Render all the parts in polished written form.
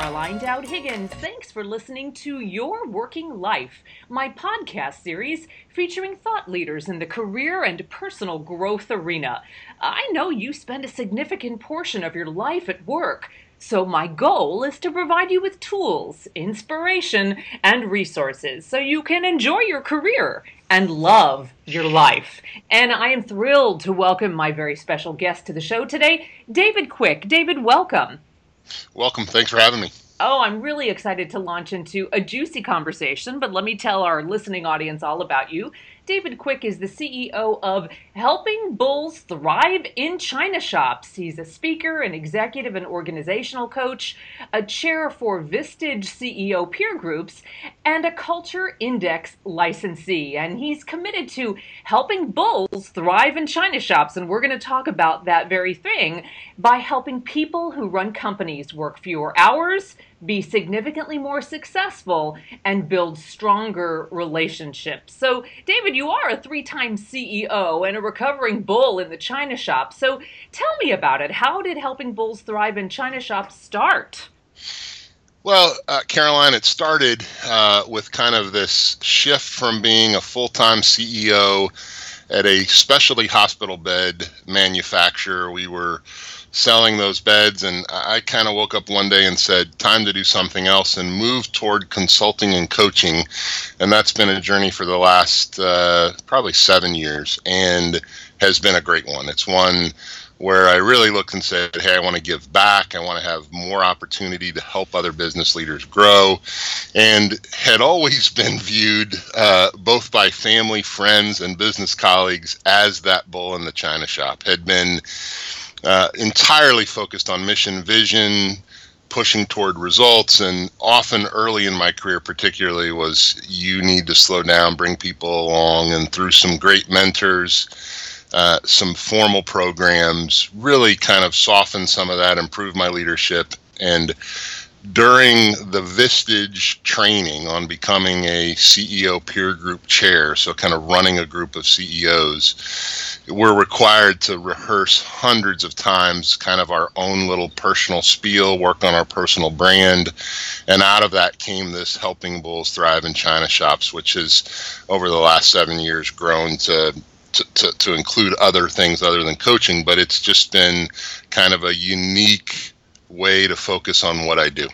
Caroline Dowd-Higgins. Thanks for listening to Your Working Life, my podcast series featuring thought leaders in the career and personal growth arena. I know you spend a significant portion of your life at work, so my goal is to provide you with tools, inspiration, and resources so you can enjoy your career and love your life. And I am thrilled to welcome my very special guest to the show today, David Quick. David, welcome. Welcome. Thanks for having me. Oh, I'm really excited to launch into a juicy conversation, but let me tell our listening audience all about you. David Quick is the CEO of Helping Bulls Thrive in China Shops. He's a speaker, an executive and organizational coach, a chair for Vistage CEO peer groups, and a Culture Index licensee. And he's committed to helping bulls thrive in China shops. And we're going to talk about that very thing by helping people who run companies work fewer hours, be significantly more successful, and build stronger relationships. So, David, you are a three-time CEO and a recovering bull in the China shop. So tell me about it. How did Helping Bulls Thrive in China Shops start? Well, Caroline, it started with kind of this shift from being a full-time CEO at a specialty hospital bed manufacturer. We were selling those beds, and I kind of woke up one day and said, time to do something else, and moved toward consulting and coaching. And that's been a journey for the last probably 7 years, and has been a great one. It's one where I really looked and said, hey, I want to give back. I want to have more opportunity to help other business leaders grow, and had always been viewed both by family, friends, and business colleagues as that bull in the China shop. Had been entirely focused on mission, vision, pushing toward results, and often early in my career particularly was, you need to slow down, bring people along, and through some great mentors, some formal programs, really kind of soften some of that, improve my leadership. And during the Vistage training on becoming a CEO peer group chair, so kind of running a group of CEOs, we're required to rehearse hundreds of times kind of our own little personal spiel, work on our personal brand. And out of that came this Helping Bulls Thrive in China Shops, which has over the last 7 years grown to include other things other than coaching, but it's just been kind of a unique way to focus on what I do.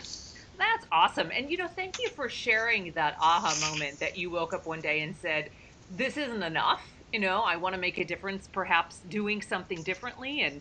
That's awesome. And, you know, thank you for sharing that aha moment that you woke up one day and said, this isn't enough. You know, I want to make a difference, perhaps doing something differently and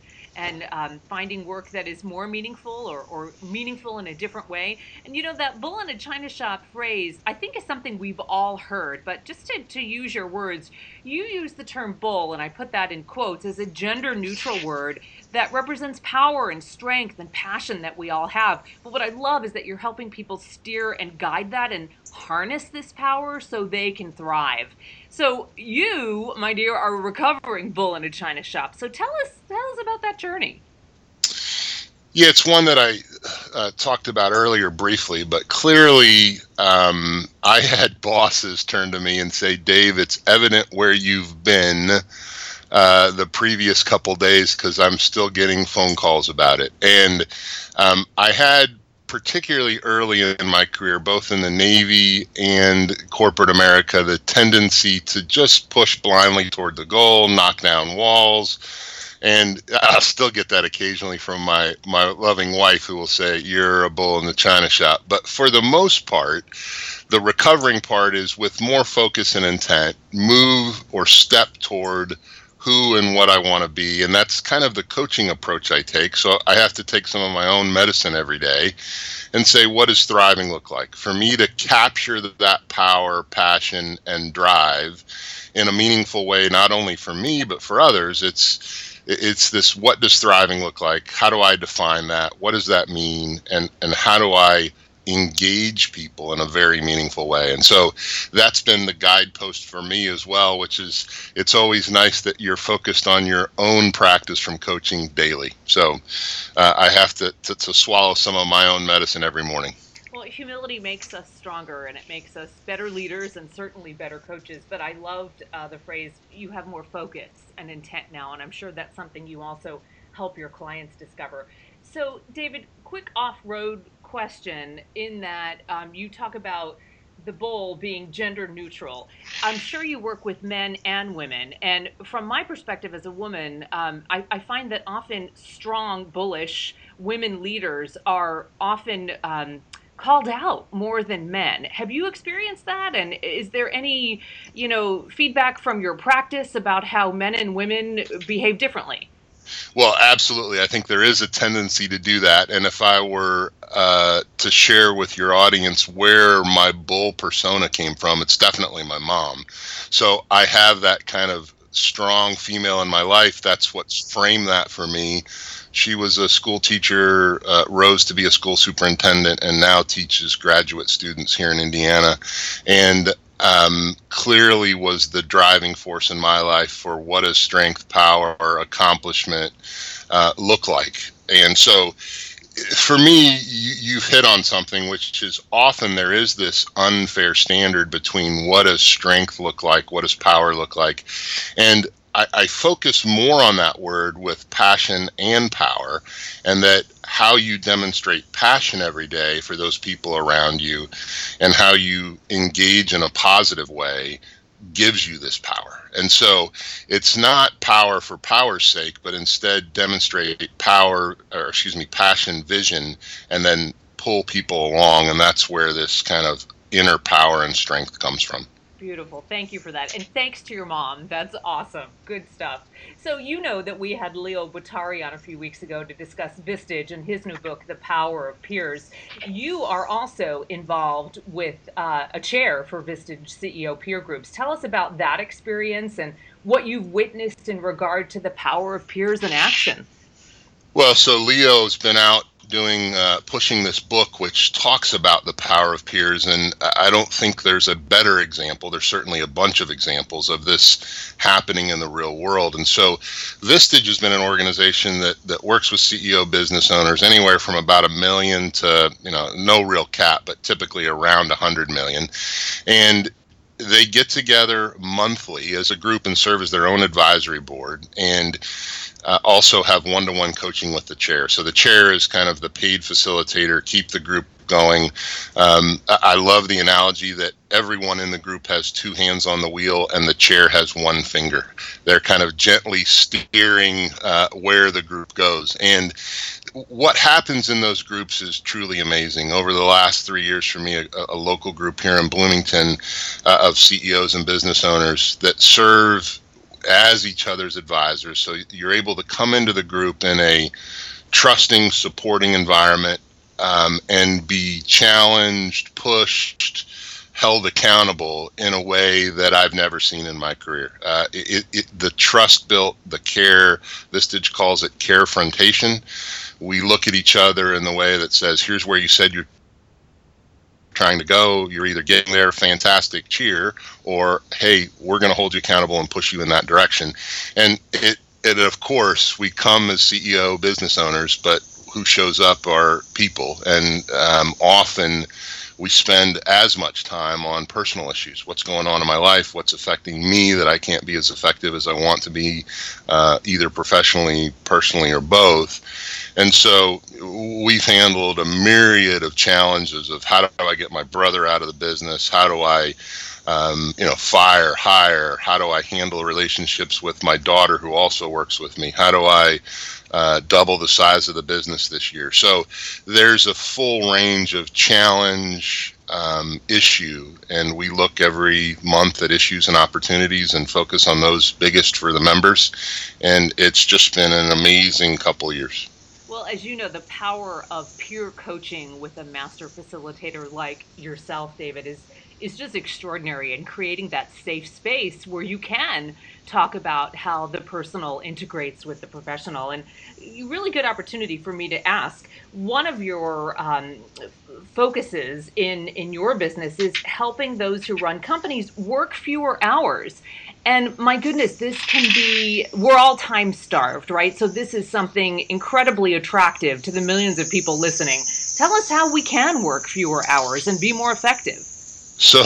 finding work that is more meaningful or meaningful in a different way. And, you know, that bull in a China shop phrase, I think, is something we've all heard. But just to use your words, you use the term bull, and I put that in quotes, as a gender neutral word that represents power and strength and passion that we all have. But what I love is that you're helping people steer and guide that and harness this power so they can thrive. So you, my dear, are a recovering bull in a China shop. So tell us about that journey. Yeah, it's one that I talked about earlier briefly, but clearly I had bosses turn to me and say, Dave, it's evident where you've been the previous couple days, because I'm still getting phone calls about it. And I had, particularly early in my career, both in the Navy and corporate America, the tendency to just push blindly toward the goal, knock down walls. And I still get that occasionally from my loving wife, who will say, you're a bull in the China shop. But for the most part, the recovering part is, with more focus and intent, move or step toward who and what I want to be. And that's kind of the coaching approach I take. So I have to take some of my own medicine every day and say, what does thriving look like? For me to capture that power, passion, and drive in a meaningful way, not only for me, but for others, it's this, what does thriving look like? How do I define that? What does that mean? And how do I engage people in a very meaningful way? And so that's been the guidepost for me as well, which is, it's always nice that you're focused on your own practice from coaching daily. So I have to swallow some of my own medicine every morning. Well, humility makes us stronger, and it makes us better leaders and certainly better coaches. But I loved the phrase, you have more focus and intent now, and I'm sure that's something you also help your clients discover. So, David, quick off-road question in that you talk about the bowl being gender neutral. I'm sure you work with men and women. And from my perspective as a woman, I find that often strong, bullish women leaders are often called out more than men. Have you experienced that? And is there any, feedback from your practice about how men and women behave differently? Well, absolutely. I think there is a tendency to do that. And if I were to share with your audience where my bull persona came from, it's definitely my mom. So I have that kind of strong female in my life. That's what's framed that for me. She was a school teacher, rose to be a school superintendent, and now teaches graduate students here in Indiana. And clearly was the driving force in my life for what does strength, power, accomplishment look like. And so for me, you've hit on something, which is often there is this unfair standard between what does strength look like, what does power look like. And I focus more on that word with passion and power, and that how you demonstrate passion every day for those people around you and how you engage in a positive way gives you this power. And so it's not power for power's sake, but instead demonstrate passion, vision, and then pull people along. And that's where this kind of inner power and strength comes from. Beautiful. Thank you for that. And thanks to your mom. That's awesome. Good stuff. So you know that we had Leo Butari on a few weeks ago to discuss Vistage and his new book, The Power of Peers. You are also involved with a chair for Vistage CEO peer groups. Tell us about that experience and what you've witnessed in regard to the power of peers in action. Well, so Leo's been out doing pushing this book, which talks about the power of peers, and I don't think there's a better example. There's certainly a bunch of examples of this happening in the real world. And so Vistage has been an organization that works with CEO business owners anywhere from about 1 million to, no real cap, but typically around 100 million. And they get together monthly as a group and serve as their own advisory board, and also have one-to-one coaching with the chair. So the chair is kind of the paid facilitator, keep the group going. I love the analogy that everyone in the group has 2 hands on the wheel and the chair has 1 finger. They're kind of gently steering where the group goes. And what happens in those groups is truly amazing. Over the last 3 years for me, a local group here in Bloomington of CEOs and business owners that serve as each other's advisors. So you're able to come into the group in a trusting, supporting environment, and be challenged, pushed, held accountable in a way that I've never seen in my career. The trust built, the care, Vistage calls it care frontation. We look at each other in the way that says, here's where you said you're trying to go. You're either getting there, fantastic, cheer, or, hey, we're going to hold you accountable and push you in that direction. And it, of course, we come as CEO business owners, but who shows up are people, and often we spend as much time on personal issues. What's going on in my life? What's affecting me that I can't be as effective as I want to be, either professionally, personally, or both? And so we've handled a myriad of challenges of how do I get my brother out of the business? How do I fire, hire? How do I handle relationships with my daughter who also works with me? How do I double the size of the business this year? So there's a full range of challenge, issue, and we look every month at issues and opportunities and focus on those biggest for the members. And it's just been an amazing couple years. Well, as you know, the power of peer coaching with a master facilitator like yourself, David, is just extraordinary, and creating that safe space where you can talk about how the personal integrates with the professional. And a really good opportunity for me to ask, one of your focuses in your business is helping those who run companies work fewer hours. And my goodness, this can be, we're all time starved, right? So this is something incredibly attractive to the millions of people listening. Tell us how we can work fewer hours and be more effective. So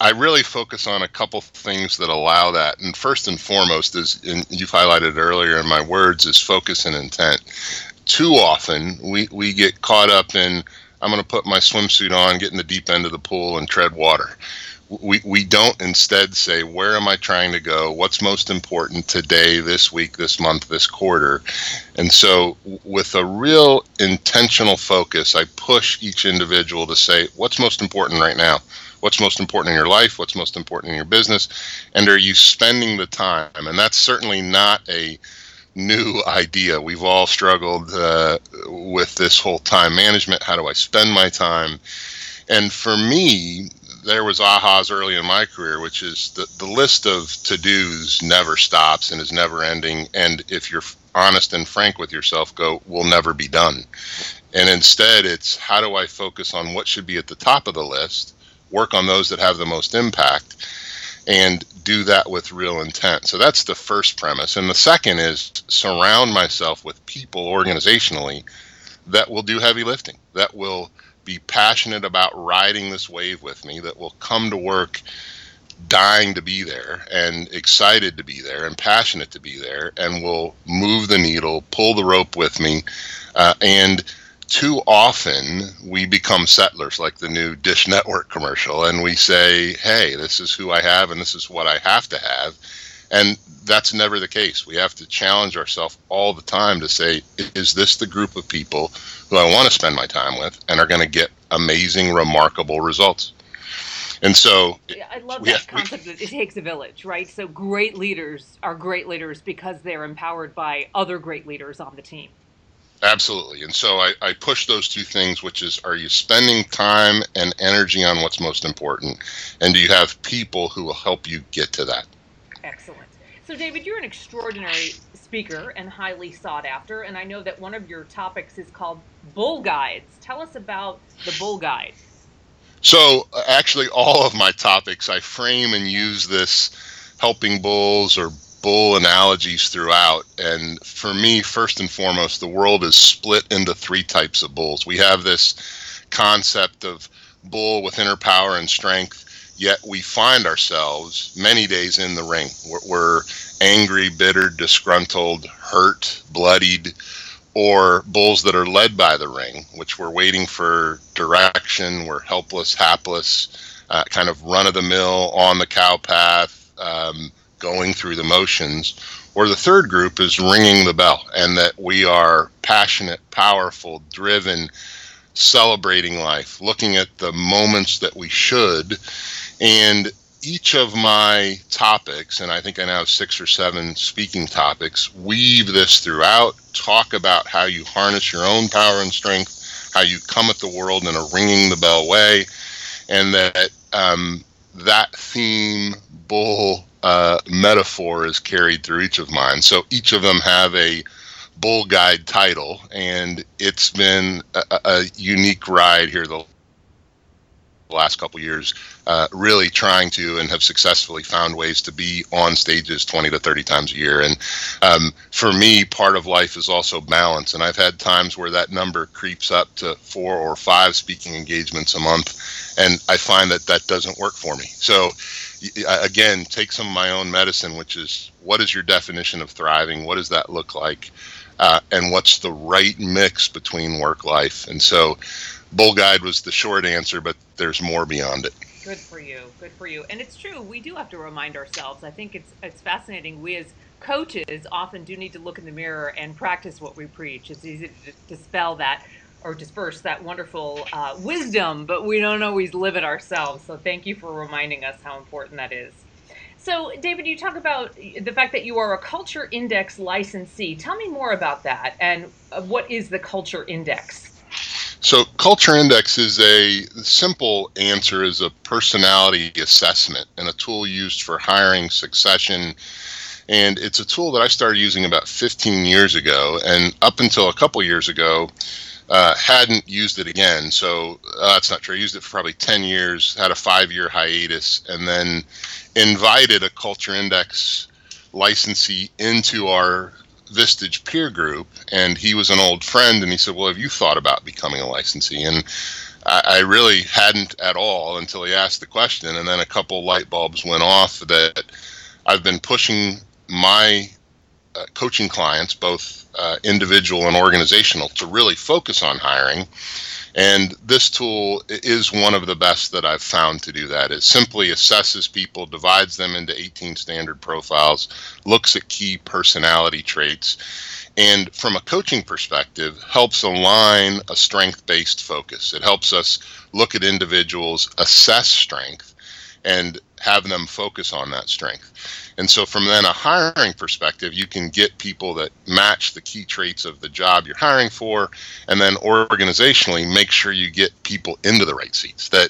I really focus on a couple things that allow that. And first and foremost is, and you've highlighted earlier in my words, is focus and intent. Too often we get caught up in, I'm going to put my swimsuit on, get in the deep end of the pool, and tread water. We don't instead say, where am I trying to go? What's most important today, this week, this month, this quarter? And so with a real intentional focus, I push each individual to say, what's most important right now? What's most important in your life? What's most important in your business? And are you spending the time? And that's certainly not a new idea. We've all struggled with this whole time management. How do I spend my time? And for me, there was ahas early in my career, which is the list of to-dos never stops and is never ending. And if you're honest and frank with yourself, go, will never be done. And instead it's, how do I focus on what should be at the top of the list, work on those that have the most impact, and do that with real intent. So that's the first premise. And the second is surround myself with people organizationally that will do heavy lifting, that will be passionate about riding this wave with me, that will come to work dying to be there and excited to be there and passionate to be there and will move the needle, pull the rope with me. And too often we become settlers, like the new Dish Network commercial, and we say, hey, this is who I have and this is what I have to have. And that's never the case. We have to challenge ourselves all the time to say, is this the group of people who I want to spend my time with and are going to get amazing, remarkable results? And so I love that concept that it takes a village, right? So great leaders are great leaders because they're empowered by other great leaders on the team. Absolutely. And so I push those two things, which is, are you spending time and energy on what's most important? And do you have people who will help you get to that? Excellent. So, David, you're an extraordinary speaker and highly sought after, and I know that one of your topics is called Bull Guides. Tell us about the Bull Guide. So, actually, all of my topics, I frame and use this helping bulls or bull analogies throughout. And for me, first and foremost, the world is split into three types of bulls. We have this concept of bull with inner power and strength. Yet we find ourselves many days in the ring. We're angry, bitter, disgruntled, hurt, bloodied, or bulls that are led by the ring, which we're waiting for direction. We're helpless, hapless, kind of run-of-the-mill, on the cow path, going through the motions. Or the third group is ringing the bell, and that we are passionate, powerful, driven, celebrating life, looking at the moments that we should. And each of my topics, and I think I now have 6 or 7 speaking topics, weave this throughout, talk about how you harness your own power and strength, how you come at the world in a ringing the bell way, and that theme, bull metaphor is carried through each of mine. So each of them have a Bull Guide title, and it's been a unique ride here the last couple years, really trying to, and have successfully found ways to be on stages 20 to 30 times a year. And for me, part of life is also balance, and I've had times where that number creeps up to 4 or 5 speaking engagements a month, and I find that doesn't work for me. So again, take some of my own medicine, which is, what is your definition of thriving? What does that look like? And what's the right mix between work life? And so Bull Guide was the short answer, but there's more beyond it. Good for you. Good for you. And it's true. We do have to remind ourselves. I think it's fascinating. We as coaches often do need to look in the mirror and practice what we preach. It's easy to dispel that or disperse that wonderful wisdom, but we don't always live it ourselves. So thank you for reminding us how important that is. So, David, you talk about the fact that you are a Culture Index licensee. Tell me more about that, and what is the Culture Index? So Culture Index is a simple answer, is a personality assessment and a tool used for hiring, succession. And it's a tool that I started using about 15 years ago, and up until a couple years ago, hadn't used it again. So that's not true. I used it for probably 10 years, had a 5-year hiatus, and then invited a Culture Index licensee into our Vistage peer group. And he was an old friend, and he said, well, have you thought about becoming a licensee? And I really hadn't at all until he asked the question. And then a couple light bulbs went off that I've been pushing my coaching clients, both individual and organizational to really focus on hiring. And this tool is one of the best that I've found to do that. It simply assesses people, divides them into 18 standard profiles, looks at key personality traits, and from a coaching perspective, helps align a strength-based focus. It helps us look at individuals, assess strength, and have them focus on that strength. And so from then a hiring perspective, you can get people that match the key traits of the job you're hiring for, and then organizationally make sure you get people into the right seats. That,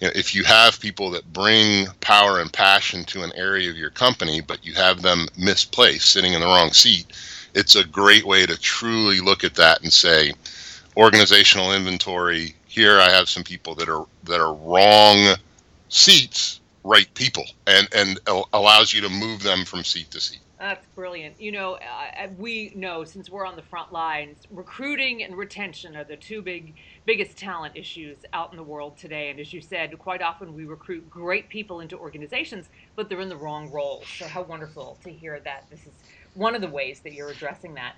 you know, if you have people that bring power and passion to an area of your company, but you have them misplaced, sitting in the wrong seat, it's a great way to truly look at that and say, organizational inventory, here I have some people that are wrong seats, right people, and allows you to move them from seat to seat. That's brilliant. You know, we know, since we're on the front lines, recruiting and retention are the two biggest talent issues out in the world today. And as you said, quite often we recruit great people into organizations, but they're in the wrong roles. So how wonderful to hear that this is one of the ways that you're addressing that.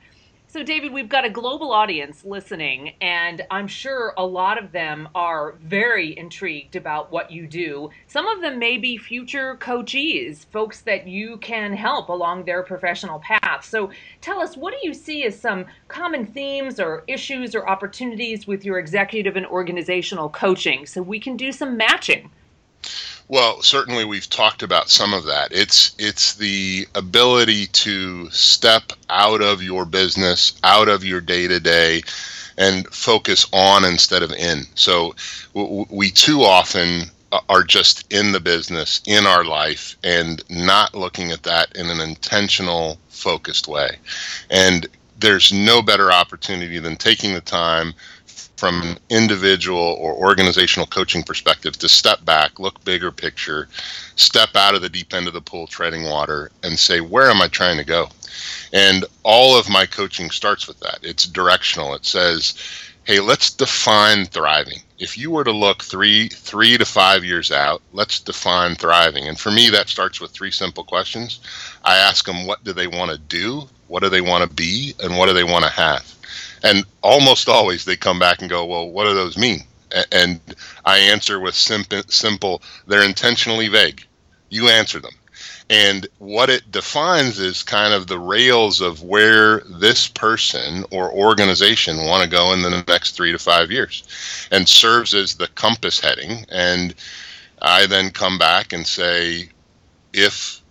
So David, we've got a global audience listening, and I'm sure a lot of them are very intrigued about what you do. Some of them may be future coachees, folks that you can help along their professional path. So tell us, what do you see as some common themes or issues or opportunities with your executive and organizational coaching so we can do some matching? Well, certainly we've talked about some of that. It's the ability to step out of your business, out of your day-to-day, and focus on instead of in. So we too often are just in the business, in our life, and not looking at that in an intentional, focused way. And there's no better opportunity than taking the time from an individual or organizational coaching perspective to step back, look bigger picture, step out of the deep end of the pool treading water, and say, where am I trying to go? And all of my coaching starts with that. It's directional. It says, hey, let's define thriving. If you were to look three to 5 years out, let's define thriving. And for me, that starts with three simple questions. I ask them, what do they want to do? What do they want to be? And what do they want to have? And almost always they come back and go, well, what do those mean? And I answer with simple, they're intentionally vague. You answer them. And what it defines is kind of the rails of where this person or organization want to go in the next 3 to 5 years, and serves as the compass heading. And I then come back and say, if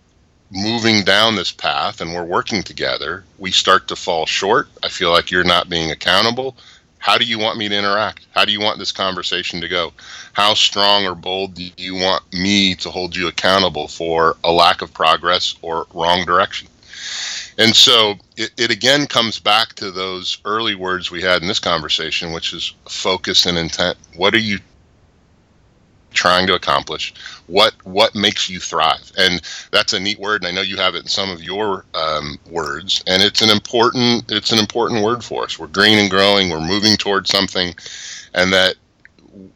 moving down this path and we're working together, we start to fall short, I feel like you're not being accountable. How do you want me to interact? How do you want this conversation to go? How strong or bold do you want me to hold you accountable for a lack of progress or wrong direction? And so it again comes back to those early words we had in this conversation, which is focus and intent. What are you trying to accomplish? What makes you thrive? And that's a neat word, and I know you have it in some of your words, and it's an important word for us. We're green and growing, we're moving towards something, and that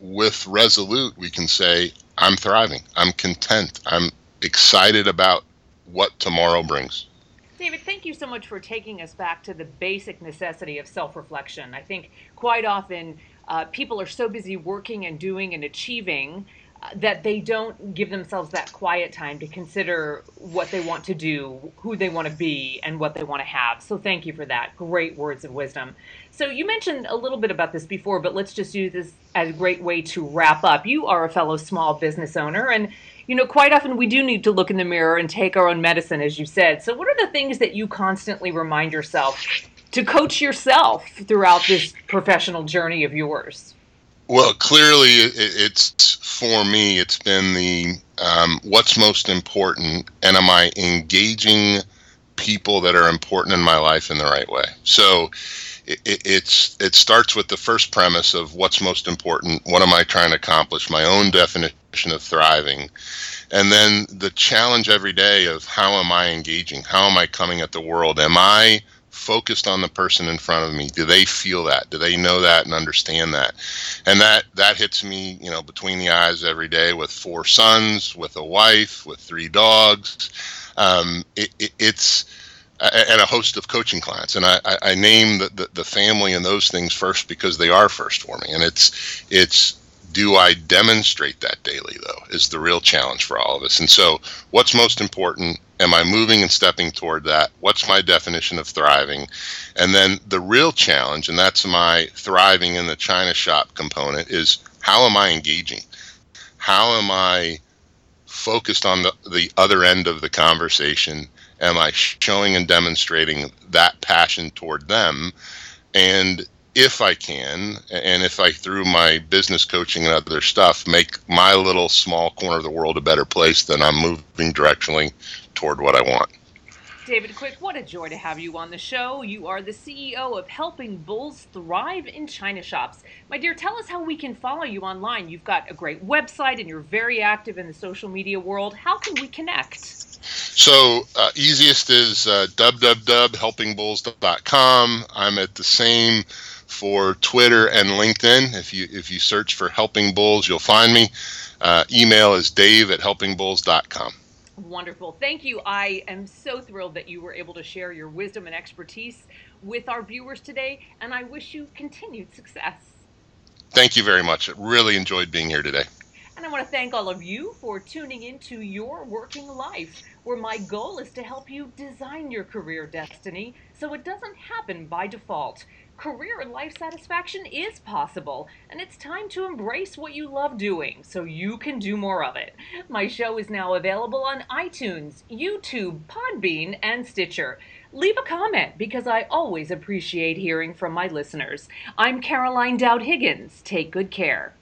with Resolute we can say, I'm thriving, I'm content, I'm excited about what tomorrow brings. David, thank you so much for taking us back to the basic necessity of self-reflection. I think quite often people are so busy working and doing and achieving that they don't give themselves that quiet time to consider what they want to do, who they want to be, and what they want to have. So thank you for that. Great words of wisdom. So you mentioned a little bit about this before, but let's just use this as a great way to wrap up. You are a fellow small business owner, and you know, quite often we do need to look in the mirror and take our own medicine, as you said. So what are the things that you constantly remind yourself to coach yourself throughout this professional journey of yours? Well, clearly it's, for me, it's been the what's most important, and am I engaging people that are important in my life in the right way? So it starts with the first premise of what's most important, what am I trying to accomplish, my own definition of thriving, and then the challenge every day of how am I engaging, how am I coming at the world, am I focused on the person in front of me? Do they feel that? Do they know that and understand that? And that hits me, you know, between the eyes every day with 4 sons, with a wife, with 3 dogs. It's and a host of coaching clients. And I name the family and those things first because they are first for me. And it's do I demonstrate that daily, though, is the real challenge for all of us. And so what's most important? Am I moving and stepping toward that? What's my definition of thriving? And then the real challenge, and that's my thriving in the China shop component, is how am I engaging? How am I focused on the other end of the conversation? Am I showing and demonstrating that passion toward them? And if I can, and if I, through my business coaching and other stuff, make my little small corner of the world a better place, then I'm moving directionally toward what I want. David Quick, what a joy to have you on the show. You are the CEO of Helping Bulls Thrive in China Shops. My dear, tell us how we can follow you online. You've got a great website and you're very active in the social media world. How can we connect? So easiest is www.helpingbulls.com. I'm at the same for Twitter and LinkedIn. If you search for Helping Bulls, you'll find me. Email is dave@helpingbulls.com. Wonderful. Thank you. I am so thrilled that you were able to share your wisdom and expertise with our viewers today, and I wish you continued success. Thank you very much. I really enjoyed being here today. And I want to thank all of you for tuning into Your Working Life, where my goal is to help you design your career destiny so it doesn't happen by default. Career and life satisfaction is possible, and it's time to embrace what you love doing so you can do more of it. My show is now available on iTunes, YouTube, Podbean, and Stitcher. Leave a comment because I always appreciate hearing from my listeners. I'm Caroline Dowd-Higgins. Take good care.